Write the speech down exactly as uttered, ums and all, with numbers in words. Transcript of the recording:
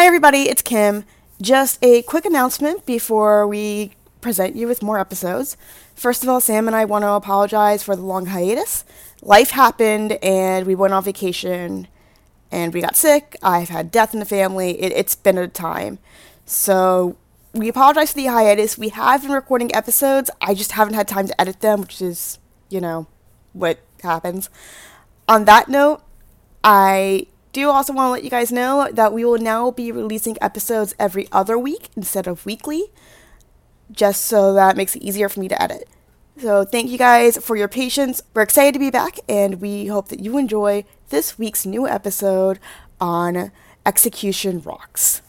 Hi everybody, it's Kim. Just a quick announcement before we present you with more episodes. First of all, Sam and I want to apologize for the long hiatus. Life happened and we went on vacation and we got sick. I've had death in the family. It, it's been a time. So we apologize for the hiatus. We have been recording episodes. I just haven't had time to edit them, which is, you know, what happens. On that note, I do also want to let you guys know that we will now be releasing episodes every other week instead of weekly, just so that makes it easier for me to edit. So thank you guys for your patience. We're excited to be back, and we hope that you enjoy this week's new episode on Execution Rocks.